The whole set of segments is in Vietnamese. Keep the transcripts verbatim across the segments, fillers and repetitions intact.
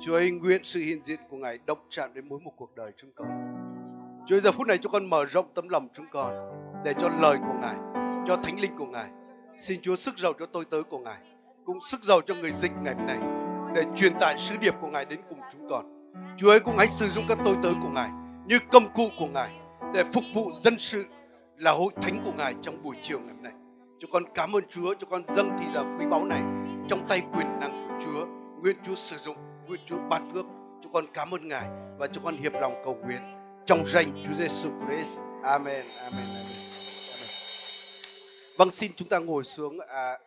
Chúa ơi, nguyện sự hiện diện của Ngài động chạm đến mỗi một cuộc đời chúng con. Chúa ơi, giờ phút này cho con mở rộng tấm lòng chúng con để cho lời của Ngài, cho Thánh Linh của Ngài. Xin Chúa sức giàu cho tôi tớ của Ngài, cũng sức giàu cho người dịch ngày hôm nay để truyền tải sứ điệp của Ngài đến cùng chúng con. Chúa ơi, cũng hãy sử dụng các tôi tớ của Ngài như công cụ của Ngài để phục vụ dân sự là hội thánh của Ngài trong buổi chiều ngày hôm nay. Cho con cảm ơn Chúa, cho con dâng thì giờ quý báu này trong tay quyền năng của Chúa. Nguyện Chúa sử dụng, nguyện Chúa ban phước. Cho con cảm ơn Ngài và cho con hiệp lòng cầu nguyện trong danh Chúa Giêsu Christ. Amen. Amen. Vâng, xin chúng ta ngồi xuống à,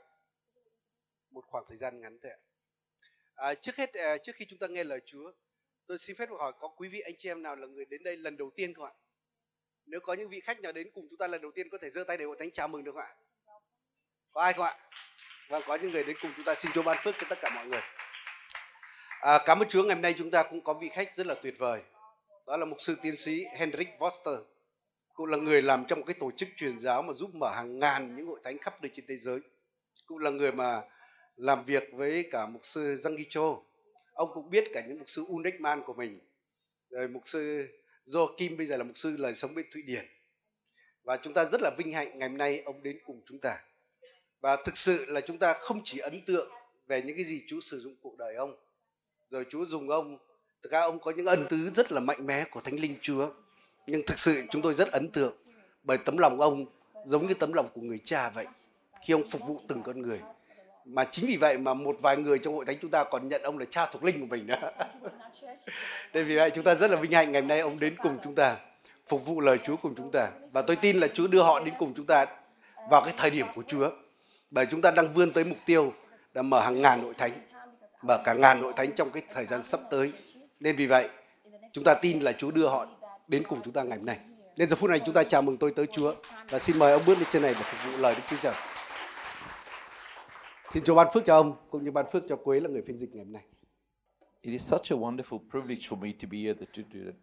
một khoảng thời gian ngắn thôi ạ. À, trước hết, à, trước khi chúng ta nghe lời Chúa, tôi xin phép hỏi có quý vị anh chị em nào là người đến đây lần đầu tiên không ạ? Nếu có những vị khách nào đến cùng chúng ta lần đầu tiên có thể giơ tay để hội thánh chào mừng được không ạ? Có ai không ạ? Và có những người đến cùng chúng ta, xin Chúa ban phước cho tất cả mọi người. À, cảm ơn Chúa, ngày hôm nay chúng ta cũng có vị khách rất là tuyệt vời. Đó là mục sư tiến sĩ Hendrik Voster. Cũng là người làm trong một cái tổ chức truyền giáo mà giúp mở hàng ngàn những hội thánh khắp nơi trên thế giới. Cũng là người mà làm việc với cả mục sư Giang Ghi Cho. Ông cũng biết cả những mục sư Unixman của mình. Rồi mục sư Jo Kim bây giờ là mục sư Lời Sống bên Thụy Điển. Và chúng ta rất là vinh hạnh ngày hôm nay ông đến cùng chúng ta. Và thực sự là chúng ta không chỉ ấn tượng về những cái gì Chúa sử dụng cuộc đời ông, rồi Chúa dùng ông. Thực ra ông có những ân tứ rất là mạnh mẽ của Thánh Linh Chúa. Nhưng thực sự chúng tôi rất ấn tượng bởi tấm lòng ông giống như tấm lòng của người cha vậy, khi ông phục vụ từng con người. Mà chính vì vậy mà một vài người trong hội thánh chúng ta còn nhận ông là cha thuộc linh của mình nữa. Nên vì vậy chúng ta rất là vinh hạnh ngày hôm nay ông đến cùng chúng ta, phục vụ lời Chúa cùng chúng ta. Và tôi tin là Chúa đưa họ đến cùng chúng ta vào cái thời điểm của Chúa. Bởi chúng ta đang vươn tới mục tiêu là mở hàng ngàn hội thánh, mở cả ngàn hội thánh trong cái thời gian sắp tới. Nên vì vậy chúng ta tin là Chúa đưa họ đến cùng chúng ta ngày hôm nay. Nên giờ phút này chúng ta chào mừng tôi tới Chúa và xin mời ông bước lên trên này để phục vụ lời Đức Chúa Trời. Xin Chúa ban phước cho ông cũng như ban phước cho Quế là người phiên dịch ngày hôm nay. It is such a wonderful privilege for me to be here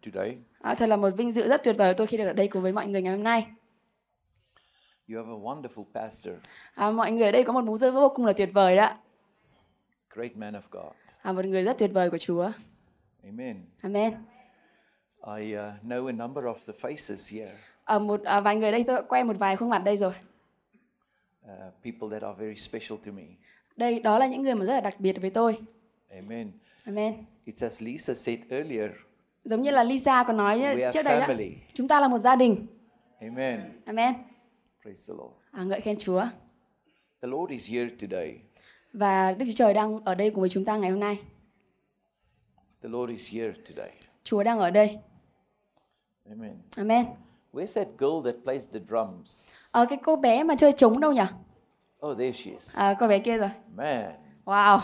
today. À, thật là một vinh dự rất tuyệt vời của tôi khi được ở đây cùng với mọi người ngày hôm nay. You have a wonderful pastor. À, mọi người ở đây có một mục sư vô cùng là tuyệt vời đó. Great man of God. À, một người rất tuyệt vời của Chúa. Amen. Amen. I uh, know a number of the faces here. À, một à, vài người đây tôi quen một vài khuôn mặt đây rồi. Uh, people that are very special to me. Đây đó là những người mà rất là đặc biệt với tôi. Amen. Amen. It's as Lisa said earlier. Giống như là Lisa có nói trước đây đó. Chúng ta là một gia đình. Amen. Amen. Praise the Lord. À, ngợi khen Chúa. The Lord is here today. Và Đức Chúa Trời đang ở đây cùng với chúng ta ngày hôm nay. The Lord is here today. Chúa đang ở đây. Amen. Amen. Where's that girl that plays the drums? Ờ, cái cô bé mà chơi trống đâu nhỉ? Oh, there she is. À, cô bé kia rồi. Man. Wow.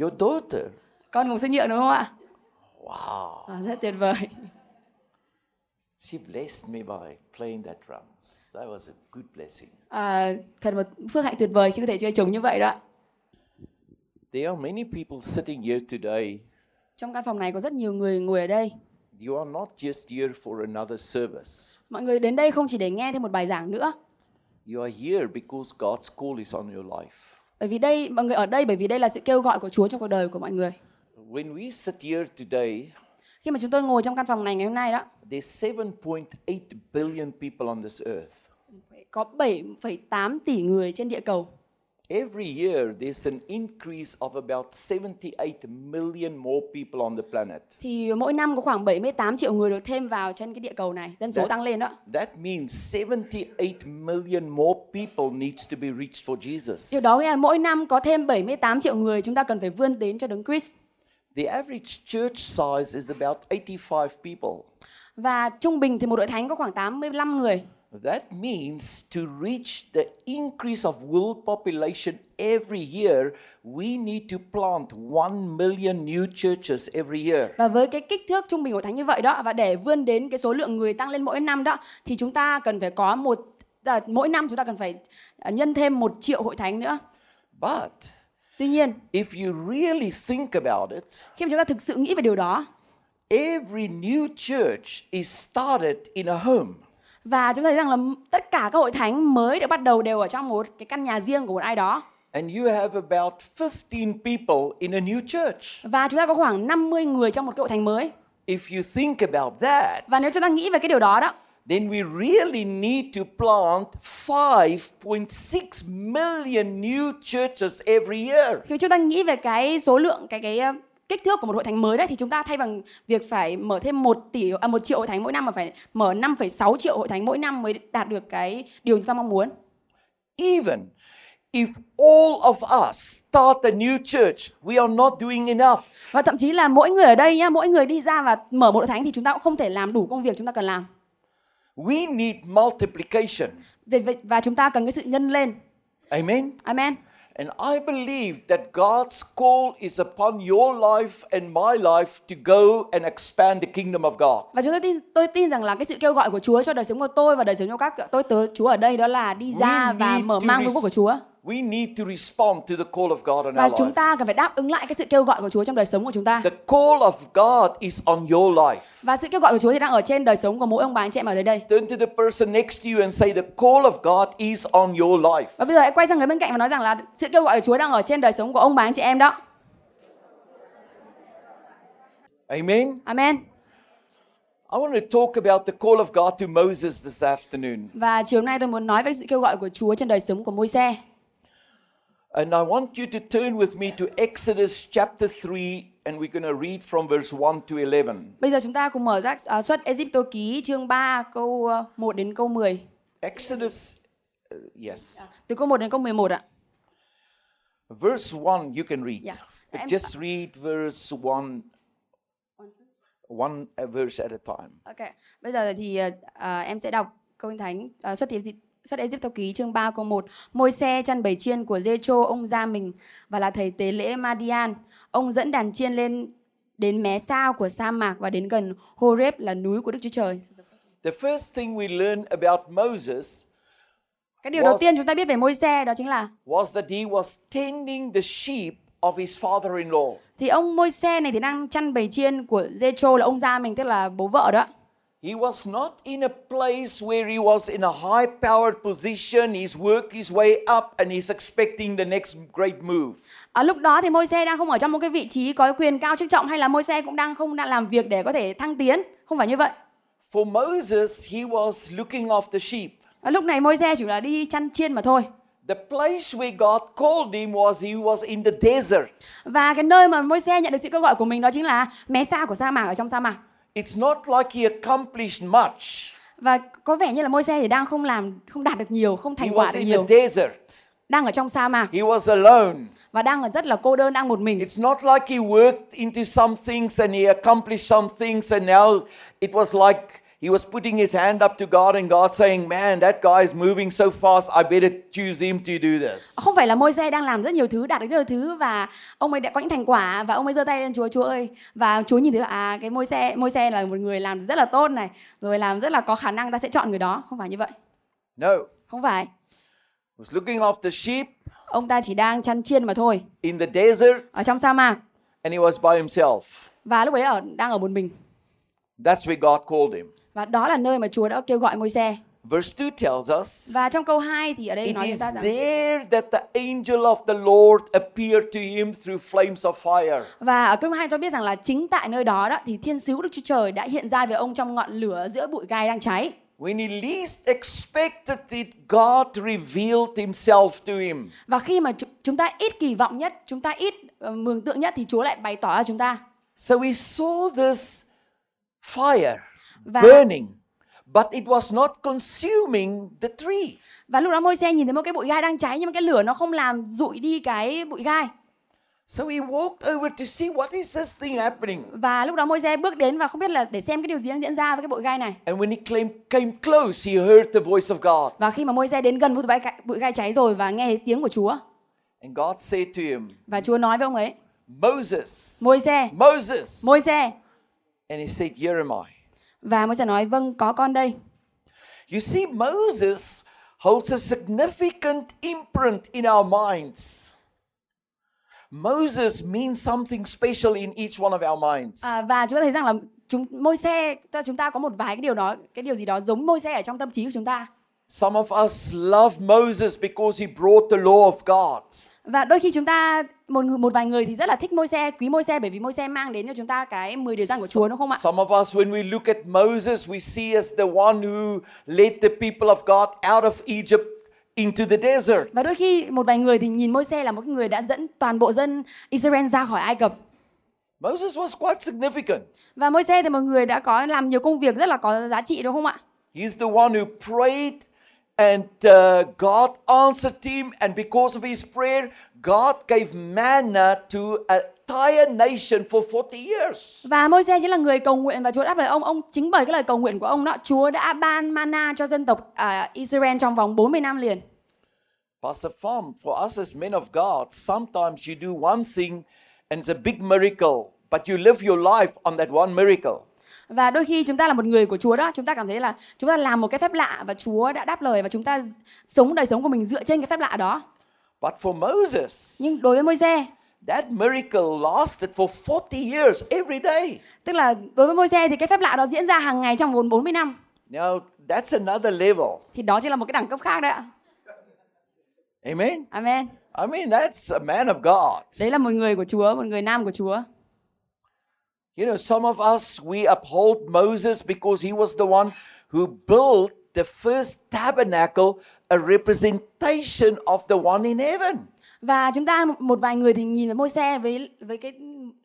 Your daughter. Con cùng sinh nhượng đúng không ạ? Wow. À, rất tuyệt vời. She blessed me by playing that drums. That was a good blessing. À, thật một phước hạnh tuyệt vời khi có thể chơi trống như vậy đó. There are many people sitting here today. Trong căn phòng này có rất nhiều người ngồi ở đây. You are not just here for another service. Mọi người đến đây không chỉ để nghe thêm một bài giảng nữa. You are here because God's call is on your life. Bởi vì đây mọi người ở đây bởi vì đây là sự kêu gọi của Chúa trong cuộc đời của mọi người. When we sit here today, khi mà chúng tôi ngồi trong căn phòng này ngày hôm nay đó, there's seven point eight billion people on this earth. Có bảy phẩy tám tỷ người trên địa cầu. Every year there's an increase of about seventy-eight million more people on the planet. Thì mỗi năm có khoảng bảy mươi tám triệu người được thêm vào trên cái địa cầu này, dân số tăng lên đó. That means seventy-eight million more people needs to be reached for Jesus. Điều đó nghĩa là mỗi năm có thêm bảy mươi tám triệu người chúng ta cần phải vươn đến cho Đấng Christ. The average church size is about eighty-five people. Và trung bình thì một đội thánh có khoảng tám mươi lăm người. That means to reach the increase of world population every year, we need to plant one million new churches every year. Và với cái kích thước trung bình của thánh như vậy đó, và để vươn đến cái số lượng người tăng lên mỗi năm đó, thì chúng ta cần phải có một à, mỗi năm chúng ta cần phải nhân thêm một triệu hội thánh nữa. But tuy nhiên, if you really think about it, khi mà chúng ta thực sự nghĩ về điều đó, every new church is started in a home. Và chúng ta thấy rằng là tất cả các hội thánh mới được bắt đầu đều ở trong một cái căn nhà riêng của một ai đó. And you have about fifteen people in a new church. Và chúng ta có khoảng năm mươi người trong một hội thánh mới. If you think about that. Và nếu chúng ta nghĩ về cái điều đó đó. Then we really need to plant five point six million new churches every year. Khi chúng ta nghĩ về cái số lượng cái cái kích thước của một hội thánh mới đấy thì chúng ta thay bằng việc phải mở thêm một tỷ à, một triệu hội thánh mỗi năm mà phải mở năm phẩy sáu triệu hội thánh mỗi năm mới đạt được cái điều chúng ta mong muốn. Even if all of us start a new church, we are not doing enough. Và thậm chí là mỗi người ở đây nhá, mỗi người đi ra và mở một hội thánh thì chúng ta cũng không thể làm đủ công việc chúng ta cần làm. We need multiplication. Và chúng ta cần cái sự nhân lên. Amen. Amen. And I believe that God's call is upon your life and my life to go and expand the kingdom of God. Và chúng tôi tin, tôi tin rằng là cái sự kêu gọi của Chúa cho đời sống của tôi và đời sống của các tôi tớ Chúa ở đây đó là đi ra và mở mang vương quốc của Chúa. We need to respond to the call of God in our lives. Và chúng ta cần phải đáp ứng lại cái sự kêu gọi của Chúa trong đời sống của chúng ta. The call of God is on your life. Và sự kêu gọi của Chúa thì đang ở trên đời sống của mỗi ông bà anh chị em ở đây. Turn to the person next to you and say the call of God is on your life. Và bây giờ hãy quay sang người bên cạnh và nói rằng là sự kêu gọi của Chúa đang ở trên đời sống của ông bà anh chị em đó. Amen. Amen. I want to talk about the call of God to Moses this afternoon. Và chiều nay tôi muốn nói về sự kêu gọi của Chúa trên đời sống của Môi-se. And I want you to turn with me to Exodus chapter three and we're going to read from verse one to eleven. Bây giờ chúng ta cùng mở ra uh, Xuất Ê-díp-tô ký chương ba câu uh, một đến câu mười. Exodus uh, yes. Từ câu một đến câu mười một ạ. Verse one you can read. Yeah. But em... just read verse one one verse at a time. Okay. Bây giờ thì uh, uh, em sẽ đọc câu Kinh Thánh uh, Xuất Ê-díp-tô Xuất Ê-díp-tô ký chương ba câu một. Môi-se chăn bầy chiên của Zecho ông gia mình và là thầy tế lễ Ma-đi-an. Ông dẫn đàn chiên lên đến mé sao của sa mạc và đến gần Horeb là núi của Đức Chúa Trời. The first thing we learn about Moses. Cái điều was, đầu tiên chúng ta biết về Môi-se đó chính là was that he was tending the sheep of his father-in-law. Thì ông Môi-se này thì đang chăn bầy chiên của Zecho là ông gia mình, tức là bố vợ đó. He was not in a place where he was in a high-powered position. He's worked his way up and he's expecting the next great move. À, lúc đó thì Môi-se đang không ở trong một cái vị trí có quyền cao chức trọng hay là Môi-se cũng đang không đang làm việc để có thể thăng tiến, không phải như vậy. For Moses, he was looking after sheep. À, lúc này Môi-se chỉ là đi chăn chiên mà thôi. The place where God called him was he was in the desert. Và cái nơi mà Môi-se nhận được sự kêu gọi của mình đó chính là mé sao của sa mạc, ở trong sa mạc. It's not like he accomplished much. Và có vẻ như là Môi-se thì đang không làm, không đạt được nhiều, không thành quả được nhiều. He was in the desert. Đang ở trong sa mạc. He was alone. Và đang ở rất là cô đơn, đang một mình. It's not like he worked into some things and he accomplished some things and now it was like he was putting his hand up to God and God saying, "Man, that guy is moving so fast. I better choose him to do this." Không phải là Môi-se đang làm rất nhiều thứ, đạt được rất nhiều thứ và ông ấy đã có những thành quả và ông ấy giơ tay lên Chúa, Chúa ơi, và Chúa nhìn thấy à cái Môi-se, Môi-se là một người làm rất là tốt này, rồi làm rất là có khả năng, ta sẽ chọn người đó, không phải như vậy. No. Không phải. He was looking after sheep. Ông ta chỉ đang chăn chiên mà thôi. In the desert. Ở trong sa mạc. And he was by himself. Và lúc ấy ở đang ở một mình. That's where God called him. Và đó là nơi mà Chúa đã kêu gọi Môi-se. Verse two tells us. Và trong câu hai thì ở đây nói chúng ta rằng. It is there that the angel of the Lord appeared to him through flames of fire. Và ở câu hai cho biết rằng là chính tại nơi đó đó thì thiên sứ Đức Chúa Trời đã hiện ra với ông trong ngọn lửa giữa bụi gai đang cháy. When he least expected it, God revealed himself to him. Và khi mà chúng ta ít kỳ vọng nhất, chúng ta ít mường tượng nhất thì Chúa lại bày tỏ ra chúng ta. So we saw this fire. Và burning, but it was not consuming the tree. Và lúc đó Môi-se nhìn thấy một cái bụi gai đang cháy nhưng mà cái lửa nó không làm dụi đi cái bụi gai. So he walked over to see what is this thing happening. Và lúc đó Môi-se bước đến và không biết là để xem cái điều gì đang diễn ra với cái bụi gai này. And when he came close, he heard the voice of God. Và khi mà Môi-se đến gần với bụi gai cháy rồi và nghe thấy tiếng của Chúa. And God said to him. Và Chúa nói với ông ấy. Moses. Môi-se. Moses. Môi-se. And he said, "Here am I." Và Môi-se nói vâng có con đây. You see, Moses holds a significant imprint in our minds. Moses means something special in each one of our minds. À, và chúng ta thấy rằng là chúng Môi-se chúng ta có một vài cái điều đó, cái điều gì đó giống Môi-se ở trong tâm trí của chúng ta. Some of us love Moses because he brought the law of God. Và đôi khi chúng ta một một vài người thì rất là thích Môi-se, quý Môi-se bởi vì Môi-se mang đến cho chúng ta cái mười điều răn của Chúa, đúng không ạ? Some of us when we look at Moses, we see as the one who led the people of God out of Egypt into the desert. Và đôi khi một vài người thì nhìn Môi-se là một người đã dẫn toàn bộ dân Israel ra khỏi Ai Cập. Moses was quite significant. Và Môi-se thì một người đã có làm nhiều công việc rất là có giá trị, đúng không ạ? He's the one who prayed and uh, God answered him, and because of his prayer God gave manna to an entire nation for forty years. Và Môi-se chính là người cầu nguyện và Chúa đáp lời ông. Ông chính bởi cái lời cầu nguyện của ông đó, Chúa đã ban manna cho dân tộc uh, Israel trong vòng bốn mươi năm liền. Pastor Pham, for us as men of God, sometimes you do one thing and it's a big miracle, but you live your life on that one miracle. Và đôi khi chúng ta là một người của Chúa đó, chúng ta cảm thấy là chúng ta làm một cái phép lạ và Chúa đã đáp lời và chúng ta sống đời sống của mình dựa trên cái phép lạ đó. But for Moses, nhưng đối với Môi-se, that miracle lasted for forty years every day. Tức là đối với Môi-se thì cái phép lạ đó diễn ra hàng ngày trong vòng bốn mươi năm. Now that's another level. Thì đó chỉ là một cái đẳng cấp khác đấy ạ. Amen. Amen. I mean that's a man of God. Đấy là một người của Chúa, một người nam của Chúa. You know, some of us, we uphold Moses because he was the one who built the first tabernacle, a representation of the one in heaven. Và chúng ta một vài người thì nhìn vào Môi-se với với cái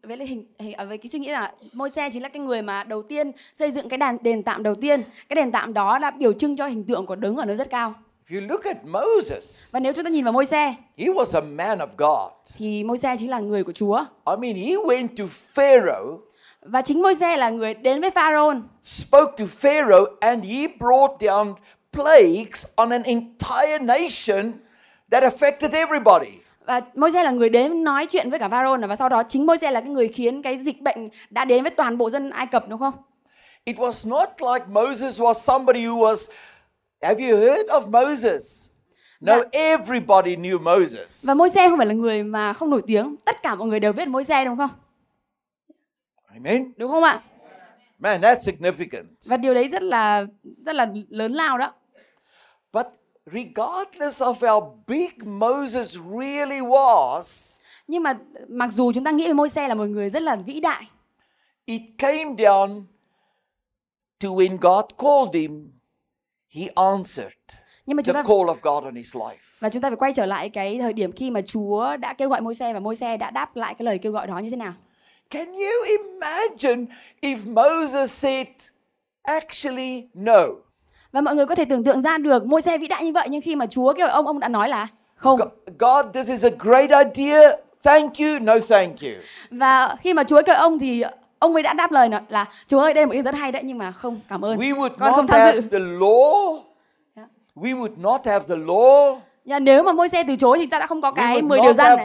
với hình với cái suy nghĩ là Môi-se chính là cái người mà đầu tiên xây dựng cái đền đền tạm đầu tiên. Cái đền tạm đó là biểu trưng cho hình tượng của đứng ở nơi rất cao. If you look at Moses, và nếu chúng ta nhìn vào Môi-se, he was a man of God. Thì Môi-se chính là người của Chúa. I mean, he went to Pharaoh. Và chính Môi-se là người đến với Pharaoh. Spoke to Pharaoh and he brought down plagues on an entire nation that affected everybody. Và Môi-se là người đến nói chuyện với cả Pharaoh, và sau đó chính Môi-se là cái người khiến cái dịch bệnh đã đến với toàn bộ dân Ai Cập, đúng không? It was not like Moses was somebody who was. Have you heard of Moses? No, everybody knew Moses. Và Môi-se không phải là người mà không nổi tiếng, tất cả mọi người đều biết Môi-se, đúng không? Amen. Đúng không ạ? Man, that's significant. Và điều đấy rất là rất là lớn lao đó. But regardless of how big Moses really was, nhưng mà mặc dù chúng ta nghĩ về Môi-se là một người rất là vĩ đại, it came down to when God called him, he answered. Nhưng mà chúng ta the call of God on his life. Và chúng ta phải quay trở lại cái thời điểm khi mà Chúa đã kêu gọi Môi-se và Môi-se đã đáp lại cái lời kêu gọi đó như thế nào. Can you imagine if Moses said actually no? Và mọi người có thể tưởng tượng ra được Môi-se vĩ đại như vậy nhưng khi mà Chúa kêu ông ông đã nói là không. God, this is a great idea. Thank you, no thank you. Và khi mà Chúa kêu ông thì ông ấy đã đáp lời là Chúa ơi, đây là một ý rất hay đấy nhưng mà không, cảm ơn. We would Con không tham dự. The law. Yeah. We would not have the law. Yeah, nếu mà Môi-se từ chối thì chúng ta đã không có cái mười điều răn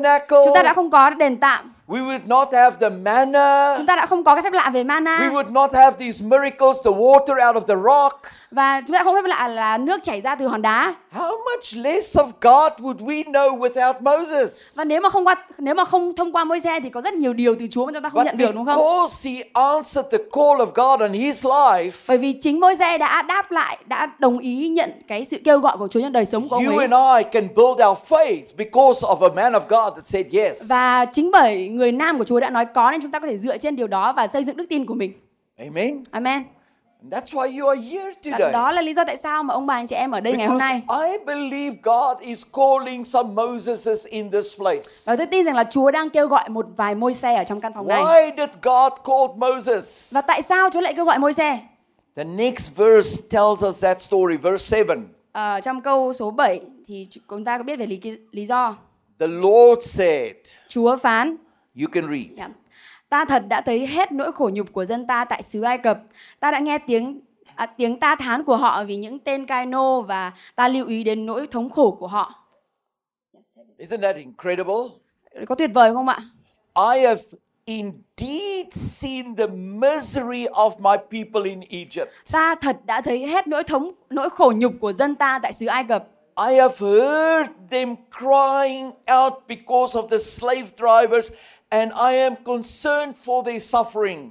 này. Chúng ta đã không có đền tạm. We would not have the manna. Chúng ta đã không có cái phép lạ về manna. We would not have these miracles, the water out of the rock. Và chúng ta không phép lạ là nước chảy ra từ hòn đá. How much less of God would we know without Moses? Và nếu mà không qua nếu mà không thông qua Môi-se thì có rất nhiều điều từ Chúa mà chúng ta không But nhận được, đúng không? Because he answered the call of God on his life. Bởi vì chính Môi-se đã đáp lại, đã đồng ý nhận cái sự kêu gọi của Chúa trong đời sống của ông ấy. You and I can build our faith because of a man of God that said yes. Và chính bởi người nam của Chúa đã nói có nên chúng ta có thể dựa trên điều đó và xây dựng đức tin của mình. Amen. Amen. That's why you are here today. Đó là lý do tại sao mà ông bà anh chị em ở đây Because ngày hôm nay. I believe God is calling some Moseses in this place. Và tôi tin rằng là Chúa đang kêu gọi một vài Môi-se ở trong căn phòng này. Why did God call Moses? Và tại sao Chúa lại kêu gọi Môi-se? The next verse tells us that story, verse seven. Ở trong câu số bảy thì chúng ta có biết về lý lý do. The Lord said. Chúa phán. You can read. Yeah. Ta thật đã thấy hết nỗi khổ nhục của dân ta tại xứ Ai Cập. Ta đã nghe tiếng à, tiếng ta thán của họ vì những tên Kaino và ta lưu ý đến nỗi thống khổ của họ. Isn't that incredible? Có tuyệt vời không ạ? I have indeed seen the misery of my people in Egypt. Ta thật đã thấy hết nỗi thống nỗi khổ nhục của dân ta tại xứ Ai Cập. I have heard them crying out because of the slave drivers. And I am concerned for their suffering.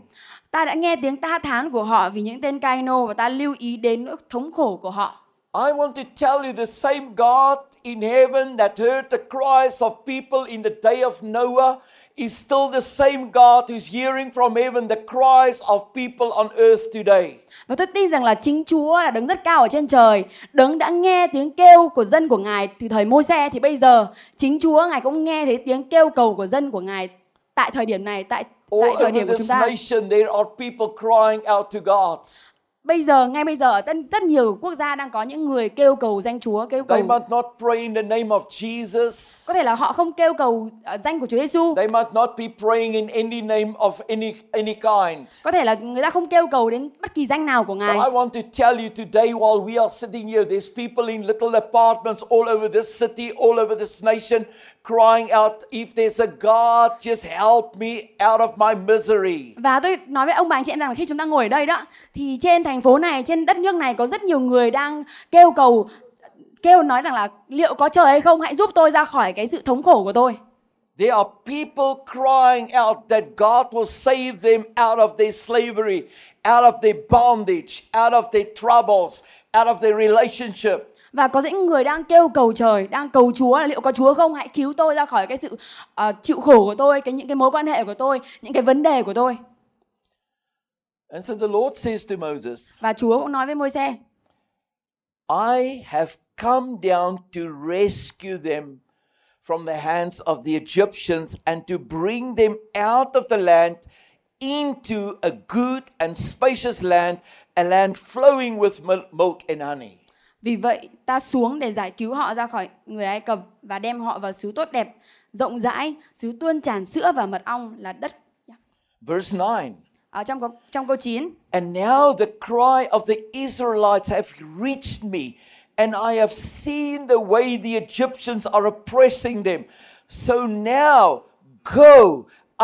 Ta đã nghe tiếng ta thán của họ vì những tên Kaino và ta lưu ý đến nỗi thống khổ của họ. I want to tell you the same God in heaven that heard the cries of people in the day of Noah is still the same God who's hearing from heaven the cries of people on earth today. Và tôi tin rằng là chính Chúa là đứng rất cao ở trên trời, đứng đã nghe tiếng kêu của dân của Ngài từ thời Môi-se, thì bây giờ chính Chúa Ngài cũng nghe thấy tiếng kêu cầu của dân của Ngài tại thời điểm này, tại tại thời điểm của chúng ta. Bây giờ, ngay bây giờ, rất, rất nhiều quốc gia đang có những người kêu cầu danh Chúa, kêu cầu. They must not pray in the name of Jesus. Có thể là họ không kêu cầu danh của Chúa Giêsu. They must not be praying in any name of any any kind. Có thể là người ta không kêu cầu đến bất kỳ danh nào của Ngài. But I want to tell you today while we are sitting here, there's people in little apartments all over this city, all over this nation, crying out, if there's a God, just help me out of my misery. Và tôi nói với ông bà anh chị em rằng khi chúng ta ngồi ở đây đó, thì trên thành phố này, trên đất nước này có rất nhiều người đang kêu cầu, kêu nói rằng là liệu có trời hay không, hãy giúp tôi ra khỏi cái sự thống khổ của tôi. There are people crying out that God will save them out of their slavery, out of their bondage, out of their troubles, out of their relationship. Và có những người đang kêu cầu trời, đang cầu Chúa là liệu có Chúa không, hãy cứu tôi ra khỏi cái sự uh, chịu khổ của tôi, cái những cái mối quan hệ của tôi, những cái vấn đề của tôi. And so the Lord says to Moses, và Chúa cũng nói với Môi-se, I have come down to rescue them from the hands of the Egyptians and to bring them out of the land into a good and spacious land, a land flowing with milk and honey. Vì vậy ta xuống để giải cứu họ ra khỏi người Ai Cập và đem họ vào xứ tốt đẹp, rộng rãi, xứ tuôn tràn sữa và mật ong là đất. Verse nine. Ở trong câu, trong câu chín. And now the cry of the Israelites have reached me, and I have seen the way the Egyptians are oppressing them. So now go,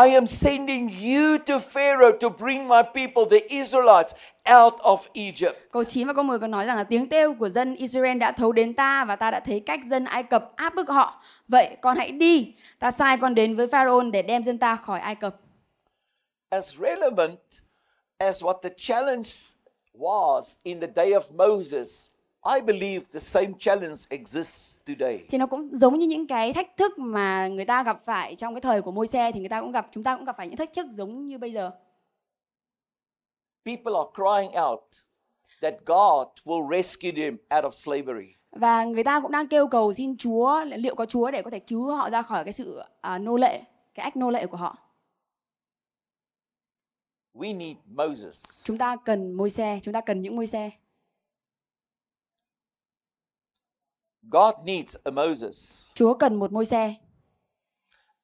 I am sending you to Pharaoh to bring my people, the Israelites, out of Egypt. Câu chín và câu mười có nói rằng là tiếng kêu của dân Israel đã thấu đến ta và ta đã thấy cách dân Ai Cập áp bức họ. Vậy con hãy đi, ta sai con đến với Pharaoh để đem dân ta khỏi Ai Cập. As relevant as what the challenge was in the day of Moses, I believe the same challenge exists today. Thì nó cũng giống như những cái thách thức mà người ta gặp phải trong cái thời của Môi-se, thì người ta cũng gặp, chúng ta cũng gặp phải những thách thức giống như bây giờ. People are crying out that God will rescue them out of slavery. Và người ta cũng đang kêu cầu xin Chúa, liệu có Chúa để có thể cứu họ ra khỏi cái sự uh, nô lệ, cái ách nô lệ của họ. We need Moses. Chúng ta cần Môi-se, chúng ta cần những Môi-se. God needs a Moses. Chúa cần một Môi-se.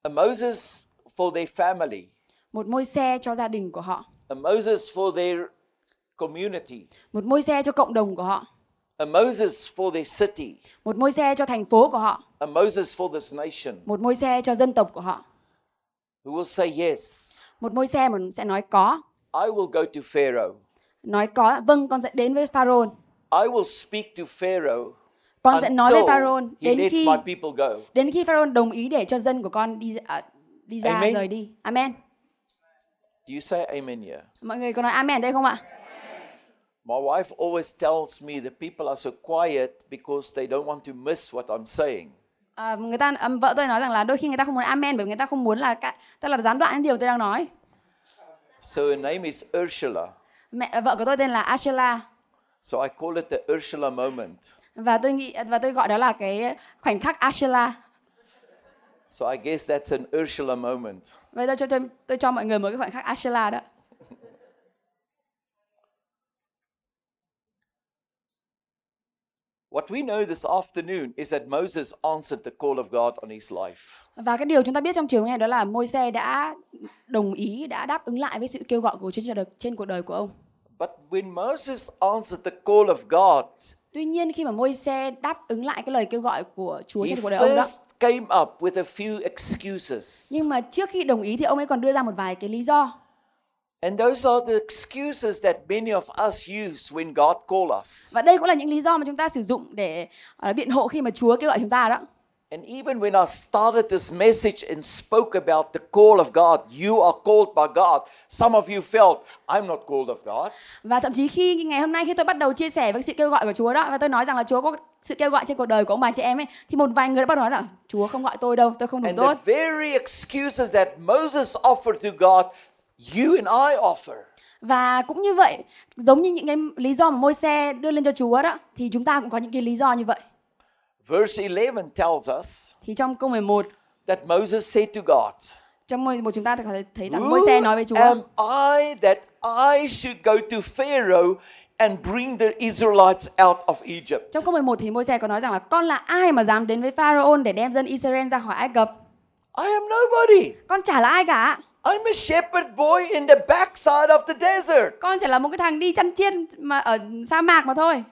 A Moses for their family. Một Môi-se cho gia đình của họ. A Moses for their community. Một Môi-se cho cộng đồng của họ. A Moses for their city. Một Môi-se cho thành phố của họ. A Moses for this nation. Một Môi-se cho dân tộc của họ. Who will say yes. Một Môi-se mà sẽ nói có. I will go to Pharaoh. Nói có, vâng, con sẽ đến với Pharaoh. I will speak to Pharaoh. Con sẽ nói với Pharaoh đến khi đến khi Pharaoh đồng ý để cho dân của con đi uh, đi ra amen. Rời đi. Amen. Do you say amen here? Mọi người có nói amen đây không ạ? My wife always tells me the people are so quiet because they don't want to miss what I'm saying. Uh, người ta um, vợ tôi nói rằng là đôi khi người ta không muốn amen bởi người ta không muốn là ta làm gián đoạn những điều tôi đang nói. So her name is Ursula. Mẹ vợ của tôi tên là Ursula. So I call it the Ursula moment. Và tôi nghĩ và tôi gọi đó là cái khoảnh khắc Ursula. So I guess that's an Ursula moment. Vậy tôi cho tôi, tôi cho mọi người một cái khoảnh khắc Ursula đó. What we know this afternoon is that Moses answered the call of God on his life. Và cái điều chúng ta biết trong chiều nay đó là Môi-se đã đồng ý, đã đáp ứng lại với sự kêu gọi của Chúa Trời trên cuộc đời của ông. But when Moses answered the call of God, tuy nhiên khi mà Môi-se đáp ứng lại cái lời kêu gọi của Chúa trên cuộc đời ông đó, came up with a few excuses. Nhưng mà trước khi đồng ý thì ông ấy còn đưa ra một vài cái lý do. And those are the excuses that many of us use when God calls us. Và đây cũng là những lý do mà chúng ta sử dụng để biện hộ khi mà Chúa kêu gọi chúng ta đó. And even when I started this message and spoke about the call of God, you are called by God. Some of you felt I'm not called of God. Và thậm chí khi ngày hôm nay khi tôi bắt đầu chia sẻ về sự kêu gọi của Chúa đó, và tôi nói rằng là Chúa có sự kêu gọi trên cuộc đời của ông bà chị em ấy, thì một vài người đã bắt đầu nói là Chúa không gọi tôi đâu, tôi không đủ tốt. And the very excuses that Moses offered to God, you and I offer. Và cũng như vậy, giống như những cái lý do mà Môi-se đưa lên cho Chúa đó, thì chúng ta cũng có những cái lý do như vậy. Verse eleven tells us that Moses said to God, "Who am I that I should go to Pharaoh and bring the Israelites out of Egypt?" Trong câu mười một thì Môi-se có nói rằng là con là ai mà dám đến với Pharaoh để đem dân Israel ra khỏi Ai Cập? I am nobody. Con chả là ai cả. I'm a shepherd boy in the backside of the desert. Con chỉ là một cái thằng đi chăn chiên mà ở sa mạc mà thôi.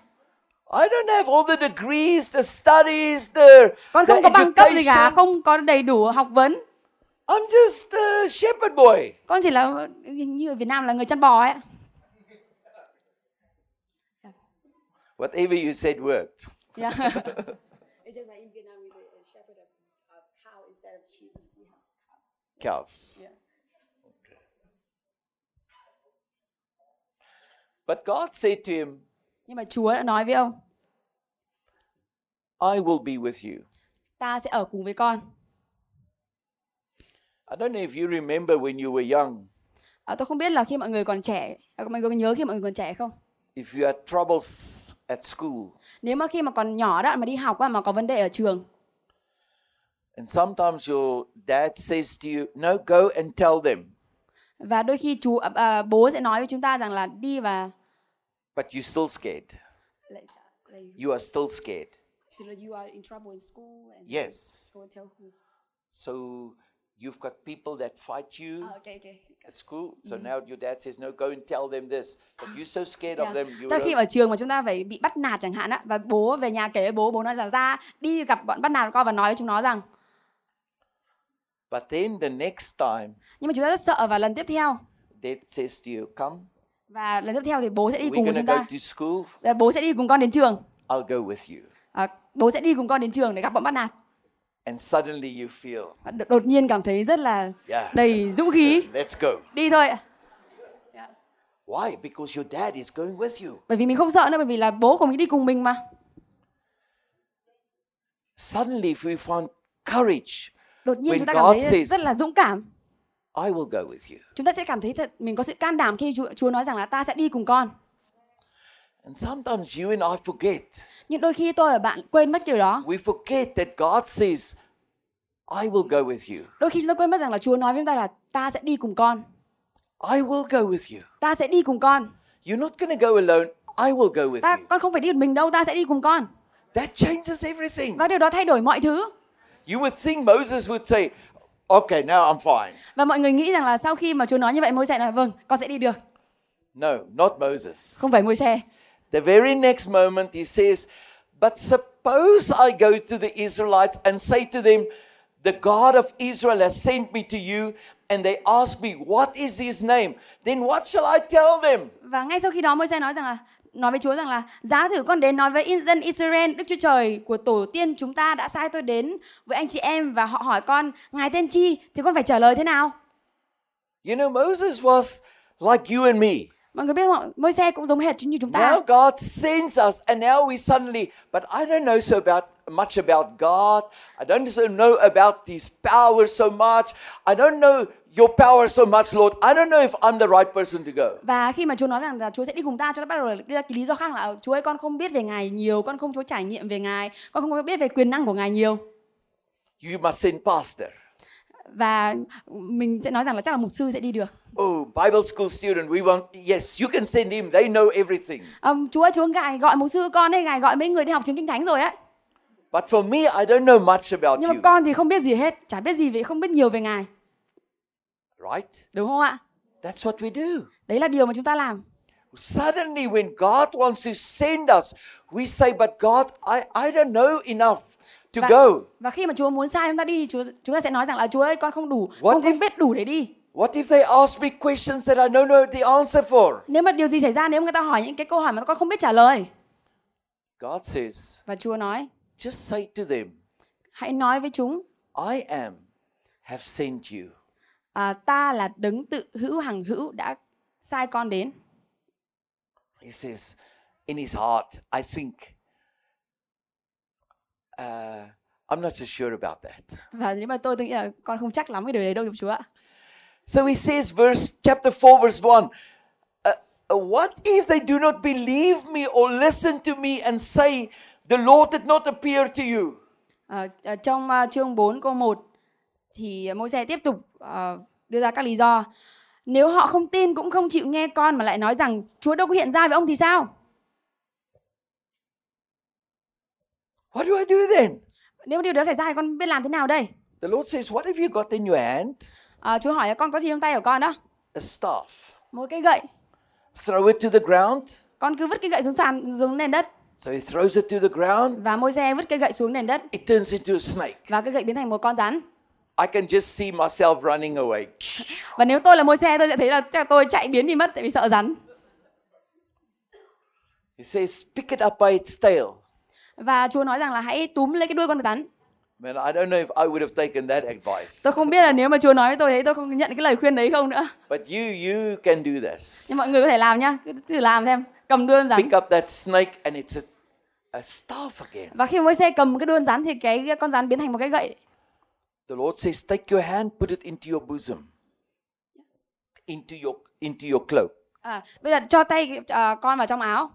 I don't have all the degrees, the studies, the, con không the có bằng cấp gì cả, không có đầy đủ học vấn. I'm just a shepherd boy. Con chỉ là như ở Việt Nam là người chăn bò ấy. Whatever you said worked. Yeah. It's just like in Vietnam we say a shepherd of uh, cow instead of sheep. Cows. Yeah. Okay. But God said to him, nhưng mà Chúa đã nói với ông, I will be with you. Ta sẽ ở cùng với con. I don't know if you remember when you were young. À, tôi không biết là khi mọi người còn trẻ, mọi người có nhớ khi mọi người còn trẻ không? If you had troubles at school. Nếu mà khi mà còn nhỏ đó mà đi học mà có vấn đề ở trường. And sometimes your dad says to you, no, go and tell them. Và đôi khi chú à, bố sẽ nói với chúng ta rằng là đi và but you're still scared. Like, like, you are still scared. You are in trouble in school. And yes. Go and tell who. So you've got people that fight you oh, okay, okay. at school. So mm-hmm. now your dad says, no, go and tell them this. But you're so scared yeah. of them. You khi ở trường mà chúng ta phải bị bắt nạt chẳng hạn á, và bố về nhà kể với bố, bố nói là ra đi gặp bọn bắt nạt con và nói với chúng nó rằng. But then the next time. Nhưng mà chúng ta rất sợ và lần tiếp theo. Dad says to you, come. Và lần tiếp theo thì bố sẽ đi cùng chúng ta. Và bố sẽ đi cùng con đến trường. I'll go with you. À, bố sẽ đi cùng con đến trường để gặp bọn bắt nạt. And suddenly you feel. Đột nhiên cảm thấy rất là yeah. đầy dũng khí. Let's go. Đi thôi. Yeah. Why? Because your dad is going with you. Bởi vì mình không sợ nữa, bởi vì là bố của mình đi cùng mình mà. Suddenly we found courage. Đột nhiên chúng ta cảm thấy rất là dũng cảm. I will go with you. Chúng ta sẽ cảm thấy thật mình có sự can đảm khi Chúa, Chúa nói rằng là ta sẽ đi cùng con. And sometimes you and I forget. Nhưng đôi khi tôi và bạn quên mất điều đó. We forget that God says, I will go with you. Đôi khi chúng ta quên mất rằng là Chúa nói với chúng ta là ta sẽ đi cùng con. I will go with you. Ta sẽ đi cùng con. You're not gonna go alone. I will go with ta, you. Con không phải đi một mình đâu, ta sẽ đi cùng con. That changes everything. Và điều đó thay đổi mọi thứ. You would think Moses would say, okay, now I'm fine. Và mọi người nghĩ rằng là sau khi mà Chúa nói như vậy, Môi-se nói vâng, con sẽ đi được. No, not Moses. Không phải Môi-se. The very next moment he says, but suppose I go to the Israelites and say to them, the God of Israel has sent me to you, and they ask me what is his name? Then what shall I tell them? Và ngay sau khi đó Môi-se nói rằng là nói với Chúa rằng là giá thử con đến nói với dân Israel, Đức Chúa Trời của tổ tiên chúng ta đã sai tôi đến với anh chị em và họ hỏi con ngài tên chi thì con phải trả lời thế nào? You know Moses was like you and me. Mọi người biết không? Môi-se cũng giống hệt như chúng ta. Now God sends us and now we suddenly but I don't know so about much about God. I don't so know about these powers so much. I don't know your power so much, Lord. I don't know if I'm the right person to go. Và khi mà Chúa nói rằng là Chúa sẽ đi cùng ta, chúng ta bắt đầu đưa ra cái lý do khác là Chúa ơi, con không biết về Ngài nhiều, con không có trải nghiệm về Ngài, con không có biết về quyền năng của Ngài nhiều. You must send pastor. Và mình sẽ nói rằng là chắc là mục sư sẽ đi được. Oh, Bible school student, we want yes, you can send him. They know everything. Um, Chúa ơi, Chúa ngài gọi mục sư con đây, ngài gọi mấy người đi học trường Kinh Thánh rồi ấy. But for me, I don't know much about you. Nhưng mà con thì không biết gì hết, chả biết gì về, không biết nhiều về Ngài. Right? Đúng không ạ? That's what we do. Đấy là điều mà chúng ta làm. Suddenly when God wants to send us, we say but God, I I don't know enough to và, go. Và khi mà Chúa muốn sai chúng ta đi, Chúa, chúng ta sẽ nói rằng là Chúa ơi, con không đủ, what con if, không biết đủ để đi. What if they ask me questions that I don't know the answer for? Nếu mà điều gì xảy ra nếu người ta hỏi những cái câu hỏi mà con không biết trả lời? God says. Và Chúa nói. Just say to them. Hãy nói với chúng. I am have sent you. À, ta là đấng tự hữu hằng hữu đã sai con đến. He says, in his heart, I think uh, I'm not so sure about that. Và nếu mà tôi tôi nghĩ là con không chắc lắm cái điều đấy đâu, Chúa ạ. So he says, verse chapter four, verse one. What if they do not believe me or listen to me and say the Lord did not appear to you? À, trong uh, chương bốn câu một thì Môi-se tiếp tục uh, đưa ra các lý do. Nếu họ không tin cũng không chịu nghe con mà lại nói rằng Chúa đâu có hiện ra với ông thì sao? What do I do then? Nếu điều đó xảy ra thì con biết làm thế nào đây? The Lord says, what have you got in your hand? À, Chúa hỏi con có gì trong tay của con đó? A staff. Một cái gậy. Throw it to the ground. Con cứ vứt cái gậy xuống sàn, xuống nền đất. So he throws it to the ground. Và Môi-se vứt cái gậy xuống nền đất. It turns into a snake. Và cái gậy biến thành một con rắn. I can just see myself running away. Và nếu tôi là Môi-se tôi sẽ thấy là chắc tôi chạy biến đi mất tại vì sợ rắn. He says, pick it up by its tail. Và Chúa nói rằng là hãy túm lấy cái đuôi con rắn. Man, I don't know if I would have taken that advice. Tôi không biết là nếu mà Chúa nói với tôi đấy, tôi không nhận cái lời khuyên đấy không nữa. But you you can do this. Nhưng mọi người có thể làm nhá, cứ thử làm xem, cầm đuôi rắn. Pick up that snake and it's a, a staff again. Và khi Môi-se cầm cái đuôi rắn thì cái con rắn biến thành một cái gậy. The Lord says, take your hand, put it into your bosom, into your into your cloak. À, bây giờ cho tay uh, con vào trong áo.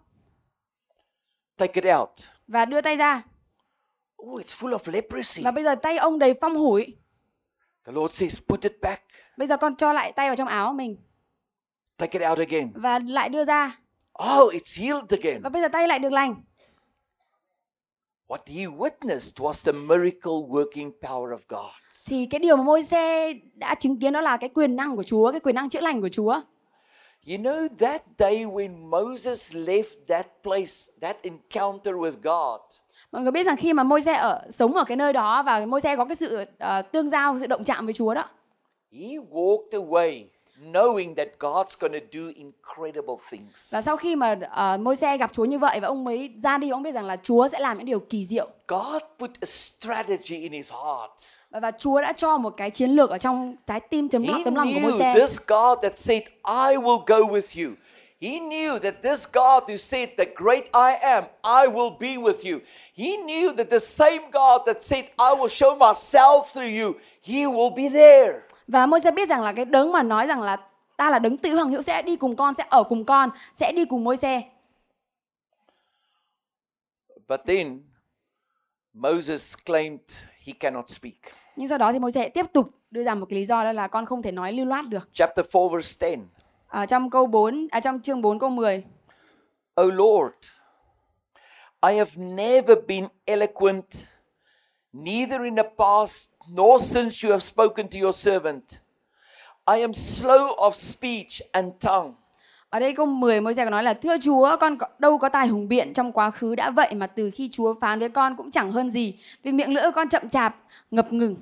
Take it out. Và đưa tay ra. Oh, it's full of leprosy. Và bây giờ tay ông đầy phong hủi. The Lord says, put it back. Bây giờ con cho lại tay vào trong áo mình. Take it out again. Và lại đưa ra. Oh, it's healed again. Và bây giờ tay lại được lành. What he witnessed was the miracle working power of God. Thì cái điều mà Môi-se đã chứng kiến đó là cái quyền năng của Chúa, cái quyền năng chữa lành của Chúa. You know that day when Moses left that place, that encounter with God. Mọi người biết rằng khi mà Môi-se ở sống ở cái nơi đó và Môi-se có cái sự uh, tương giao, sự động chạm với Chúa đó. He walked away knowing that God's going to do incredible things. Và sau khi mà uh, Môi-se gặp Chúa như vậy và ông mới ra đi, ông biết rằng là Chúa sẽ làm những điều kỳ diệu. God put a strategy in his heart. Và, và Chúa đã cho một cái chiến lược ở trong trái tim tấm lòng, tấm lòng của Môi-se. He knew this God that said, I will go with you. He knew that this God who said, the great I am, I will be with you. He knew that the same God that said, I will show myself through you, he will be there. Và Môi-se biết rằng là cái đấng mà nói rằng là ta là đấng tự hằng hữu sẽ đi cùng con, sẽ ở cùng con, sẽ đi cùng Môi-se. But then Moses claimed he cannot speak. Nhưng sau đó thì Môi-se tiếp tục đưa ra một cái lý do đó là con không thể nói lưu loát được. Chapter four verse ten. À, trong câu bốn, à, trong chương bốn câu mười. Oh Lord, I have never been eloquent, neither in the past nor since you have spoken to your servant. I am slow of speech and tongue. Ở đây câu mười, Môi-se nói là thưa Chúa, con đâu có tài hùng biện trong quá khứ đã vậy mà từ khi Chúa phán với con cũng chẳng hơn gì, vì miệng lưỡi con chậm chạp, ngập ngừng.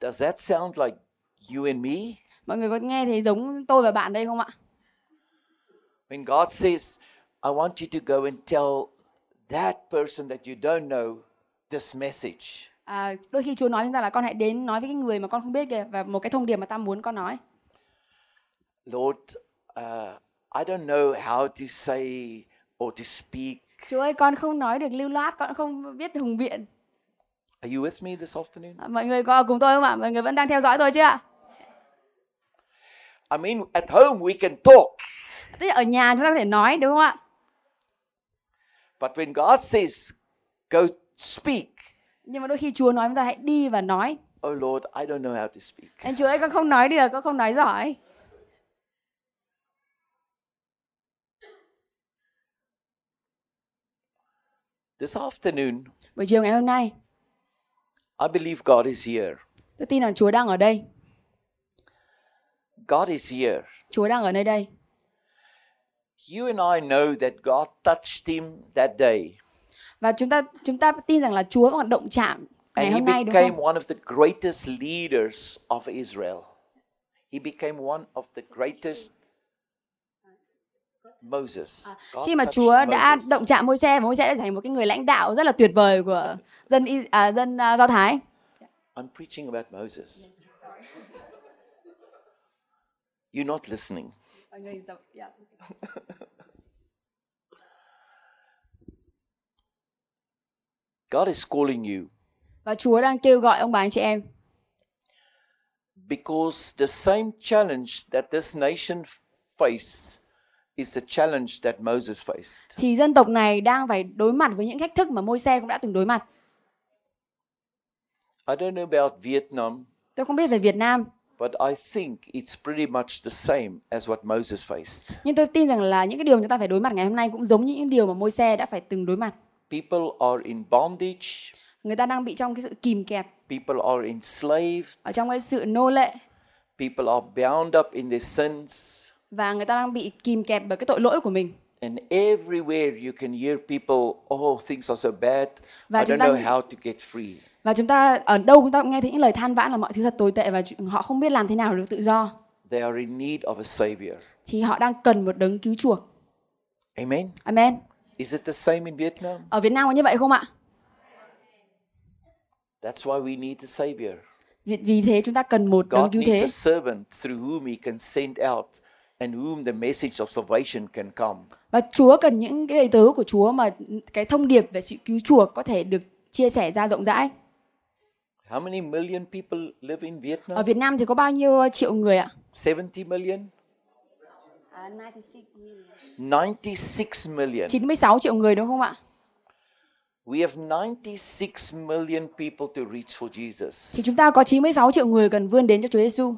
Does that sound like you and me? Mọi người có nghe thấy giống tôi và bạn đây không ạ? When God says, I want you to go and tell that person that you don't know this message. À, đôi khi Chúa nói chúng ta là con hãy đến nói với cái người mà con không biết kìa và một cái thông điệp mà ta muốn con nói. Lord, uh, I don't know how to say or to speak. Chúa ơi, con không nói được lưu loát, con không biết hùng biện. Are you with me this afternoon? À, mọi người có cùng tôi không ạ? Mọi người vẫn đang theo dõi tôi chưa ạ? I mean, at home we can talk. Tức là ở nhà chúng ta có thể nói, đúng không ạ? But when God says, go speak. Nhưng mà đôi khi Chúa nói chúng ta hãy đi và nói. Oh Lord, I don't know how to speak. Anh Chúa ơi, con không nói được, con không nói giỏi. This afternoon. Buổi chiều ngày hôm nay. I believe God is here. Tôi tin rằng Chúa đang ở đây. God is here. Chúa đang ở nơi đây. You and I know that God touched him that day. Và chúng ta chúng ta tin rằng là Chúa có động chạm ngày hôm nay, đúng không? And he became one of the greatest leaders of Israel. He became one of the greatest Khi mà Chúa đã động chạm Môi-se, Môi-se đã trở thành một cái người lãnh đạo rất là tuyệt vời của dân I, à, dân Do Thái. I'm preaching about Moses. You're not listening. God is calling you. Và Chúa đang kêu gọi ông bà anh chị em. Because the same challenge that this nation face is the challenge that Moses faced. Thì dân tộc này đang phải đối mặt với những thách thức mà Môi-se cũng đã từng đối mặt. I don't know about Vietnam. Tôi không biết về Việt Nam. But I think it's pretty much the same as what Moses faced. Nhưng tôi tin rằng là những cái điều chúng ta phải đối mặt ngày hôm nay cũng giống như những điều mà Môi-se đã phải từng đối mặt. People are in bondage. Người ta đang bị trong cái sự kìm kẹp. People are enslaved. Ở trong cái sự nô lệ. People are bound up in their sins. Và người ta đang bị kìm kẹp bởi cái tội lỗi của mình. And everywhere you can hear people, oh, things are so bad. Và I don't know how to get free. Và chúng ta ở đâu chúng ta cũng nghe thấy những lời than vãn là mọi thứ thật tồi tệ và họ không biết làm thế nào để được tự do. They are in need of a savior. Thì họ đang cần một đấng cứu chuộc. Amen. Amen. Is it the same in Vietnam? Ở Việt Nam có như vậy không ạ? That's why we need the savior. Vì thế chúng ta cần một đấng cứu thế. God needs a servant through whom he can send out and whom the message of salvation can come. Và Chúa cần những cái đầy tớ của Chúa mà cái thông điệp về sự cứu chuộc có thể được chia sẻ ra rộng rãi. How many million people live in Vietnam? Ở Việt Nam thì có bao nhiêu triệu người ạ? seventy million. Uh, ninety-six million. chín mươi sáu triệu người đúng không ạ? We have ninety-six million people to reach for Jesus. Thì chúng ta có chín mươi sáu triệu người cần vươn đến cho Chúa Giêsu.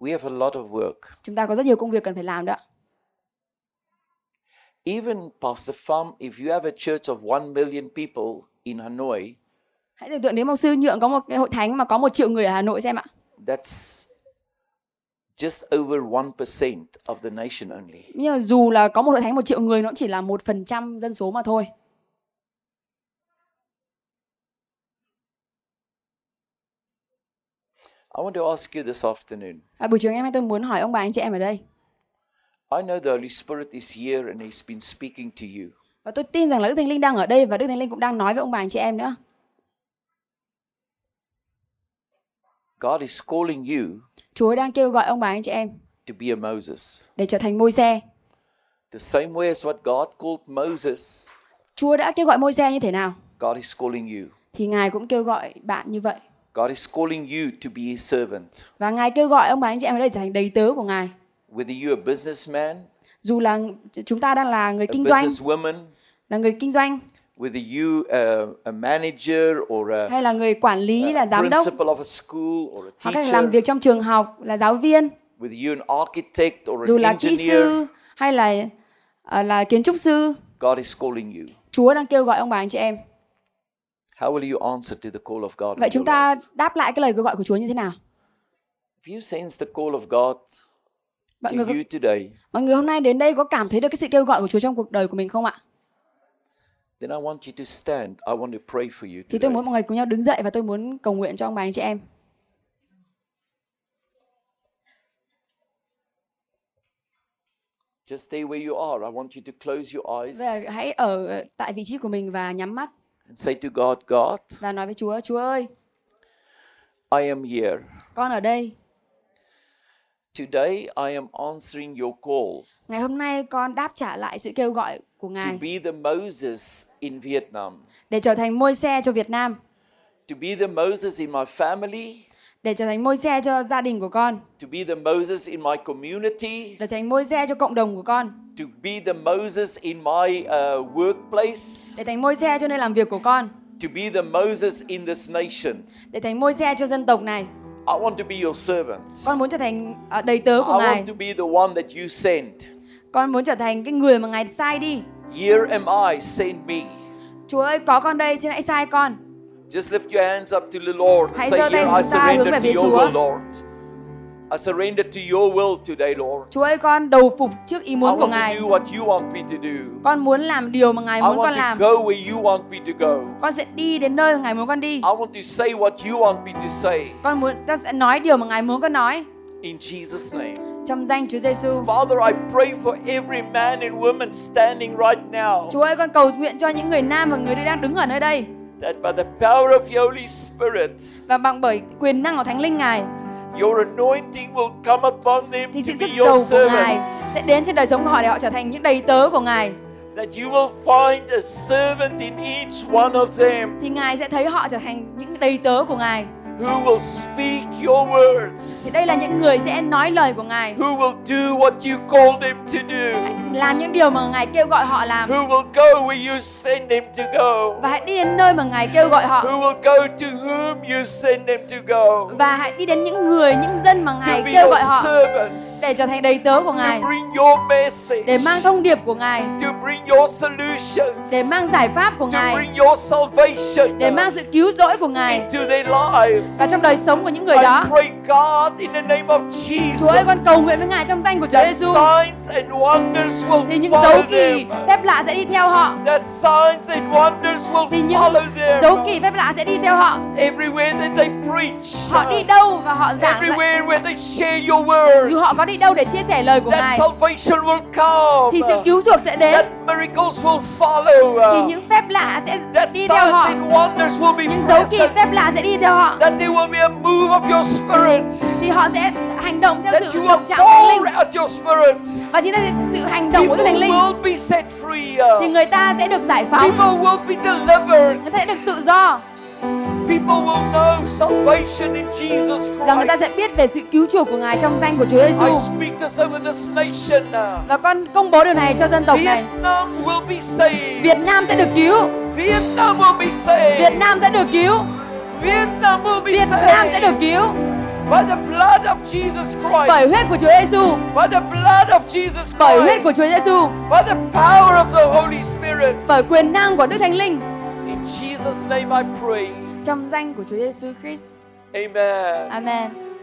We have a lot of work. Chúng ta có rất nhiều công việc cần phải làm đó. Even Pastor Pham, if you have a church of one million people in Hanoi. Hãy tưởng tượng nếu mục sư Nhượng có một cái hội thánh mà có một triệu người ở Hà Nội xem ạ. That's just over one percent of the nation only. Nhưng mà dù là có một hội thánh một triệu người nó chỉ là một phần trăm dân số mà thôi. I want to ask you this afternoon. À, buổi chiều ngày hôm nay tôi muốn hỏi ông bà anh chị em ở đây. I know the Holy Spirit is here and he's been speaking to you. Và tôi tin rằng là Đức Thánh Linh đang ở đây và Đức Thánh Linh cũng đang nói với ông bà anh chị em nữa. God is calling you. Chúa đang kêu gọi ông bà anh chị em. To be a Moses. Để trở thành Môi-se. The same way as what God called Moses. Chúa đã kêu gọi Môi-se như thế nào? God is calling you. Thì Ngài cũng kêu gọi bạn như vậy. God is calling you to be his servant. Và Ngài kêu gọi ông bà anh chị em ở đây trở thành đầy tớ của Ngài. Whether you're a businessman, dù là chúng ta đang là người kinh doanh, woman, là người kinh doanh, whether you uh, a manager or a, hay là người quản lý, uh, là giám đốc, of a school or a teacher, hoặc là làm việc trong trường học, là giáo viên, whether you're an architect or dù an là engineer, kỹ sư hay là uh, là kiến trúc sư, God is calling you. Chúa đang kêu gọi ông bà anh chị em. How will you answer to the call of God? Vậy chúng ta đáp lại cái lời kêu gọi của Chúa như thế nào? If you sense the call of God. Mọi người, mọi người hôm nay đến đây có cảm thấy được cái sự kêu gọi của Chúa trong cuộc đời của mình không ạ? Thì tôi muốn mọi người cùng nhau đứng dậy và tôi muốn cầu nguyện cho ông bà anh chị em. Hãy ở tại vị trí của mình và nhắm mắt. Và nói với Chúa, Chúa ơi, con ở đây. Today I am answering your call. Ngày hôm nay con đáp trả lại sự kêu gọi của Ngài. To be the Moses in Vietnam. Để trở thành Môi-se cho Việt Nam. To be the Moses in my family. Để trở thành Môi-se cho gia đình của con. To be the Moses in my community. Để trở thành Môi-se cho cộng đồng của con. To be the Moses in my uh, workplace. Để thành Môi-se cho nơi làm việc của con. To be the Moses in this nation. Để thành Môi-se cho dân tộc này. I want to be your servant. Con muốn trở thành đầy tớ của Ngài. I want to be the one that you send. Con muốn trở thành cái người mà Ngài sai đi. Here am I, send me. Chúa ơi, có con đây, xin hãy sai con. Just lift your hands up to the Lord and hãy say, here I surrender to your will, Lord. I surrender to your will today, Lord. Chúa ơi, con đầu phục trước ý muốn của Ngài. I want to do what you want me to do. Con muốn làm điều mà Ngài muốn con làm. I want to go where you want me to go. Con sẽ đi đến nơi mà Ngài muốn con đi. I want to say what you want me to say. Con muốn, ta sẽ nói điều mà Ngài muốn con nói. in Jesus' name. Trong danh Chúa Giêsu. Father, I pray for every man and woman standing right now. Chúa ơi, con cầu nguyện cho những người nam và người đang đứng ở nơi đây. That by the power of the Holy Spirit. Và bằng bởi quyền năng của Thánh Linh Ngài. Your anointing will come upon them to be your servants. Sẽ đến trên đời sống của họ để họ trở thành những đầy tớ của Ngài. That you will find a servant in each one of them. Thì Ngài sẽ thấy họ trở thành những đầy tớ của Ngài. Who will speak your words. Thì đây là những người sẽ nói lời của Ngài. Who will do what you call them to do. Hãy làm những điều mà Ngài kêu gọi họ làm. Who will go where you send them to go. Và hãy đi đến nơi mà Ngài kêu gọi họ. Who will go to whom you send them to go. Và hãy đi đến những người, những dân mà Ngài kêu gọi họ. Servants, để trở thành đầy tớ của Ngài. To bring your message. Để mang thông điệp của Ngài. To bring your solutions. Để mang giải pháp của Ngài. To bring your salvation. Để mang sự cứu rỗi của Ngài. Into their lives. Và trong đời sống của những người đó, Chúa ơi, con cầu nguyện với Ngài trong danh của Chúa Giêsu, thì những dấu kỳ phép lạ sẽ đi theo họ. Thì những dấu kỳ phép lạ sẽ đi theo họ. Họ đi đâu và họ giảng dạy, dù họ có đi đâu để chia sẻ lời của Ngài, thì sự cứu chuộc sẽ đến. Thì những phép lạ sẽ đi theo họ. Những dấu kỳ phép lạ sẽ đi theo họ. That there will be a move of your spirit. Thì họ sẽ hành động theo sự động chạm Thánh Linh. Và chính là sự hành động của Thánh Linh. Thì người ta sẽ được giải phóng. People will be delivered. Người ta sẽ được tự do. People will know salvation in Jesus Christ. Và người ta sẽ biết về sự cứu chuộc của Ngài trong danh của Chúa Giêsu. I speak this over this nation now. Và con công bố điều này cho dân tộc này. Vietnam will be saved. Việt Nam sẽ được cứu. Vietnam will be saved. Việt Nam sẽ được cứu. Việt Nam sẽ được cứu bởi huyết của Chúa Giêsu, bởi huyết của Chúa Giêsu, bởi quyền năng của Đức Thánh Linh. Trong danh của Chúa Giêsu Christ. Amen. Amen.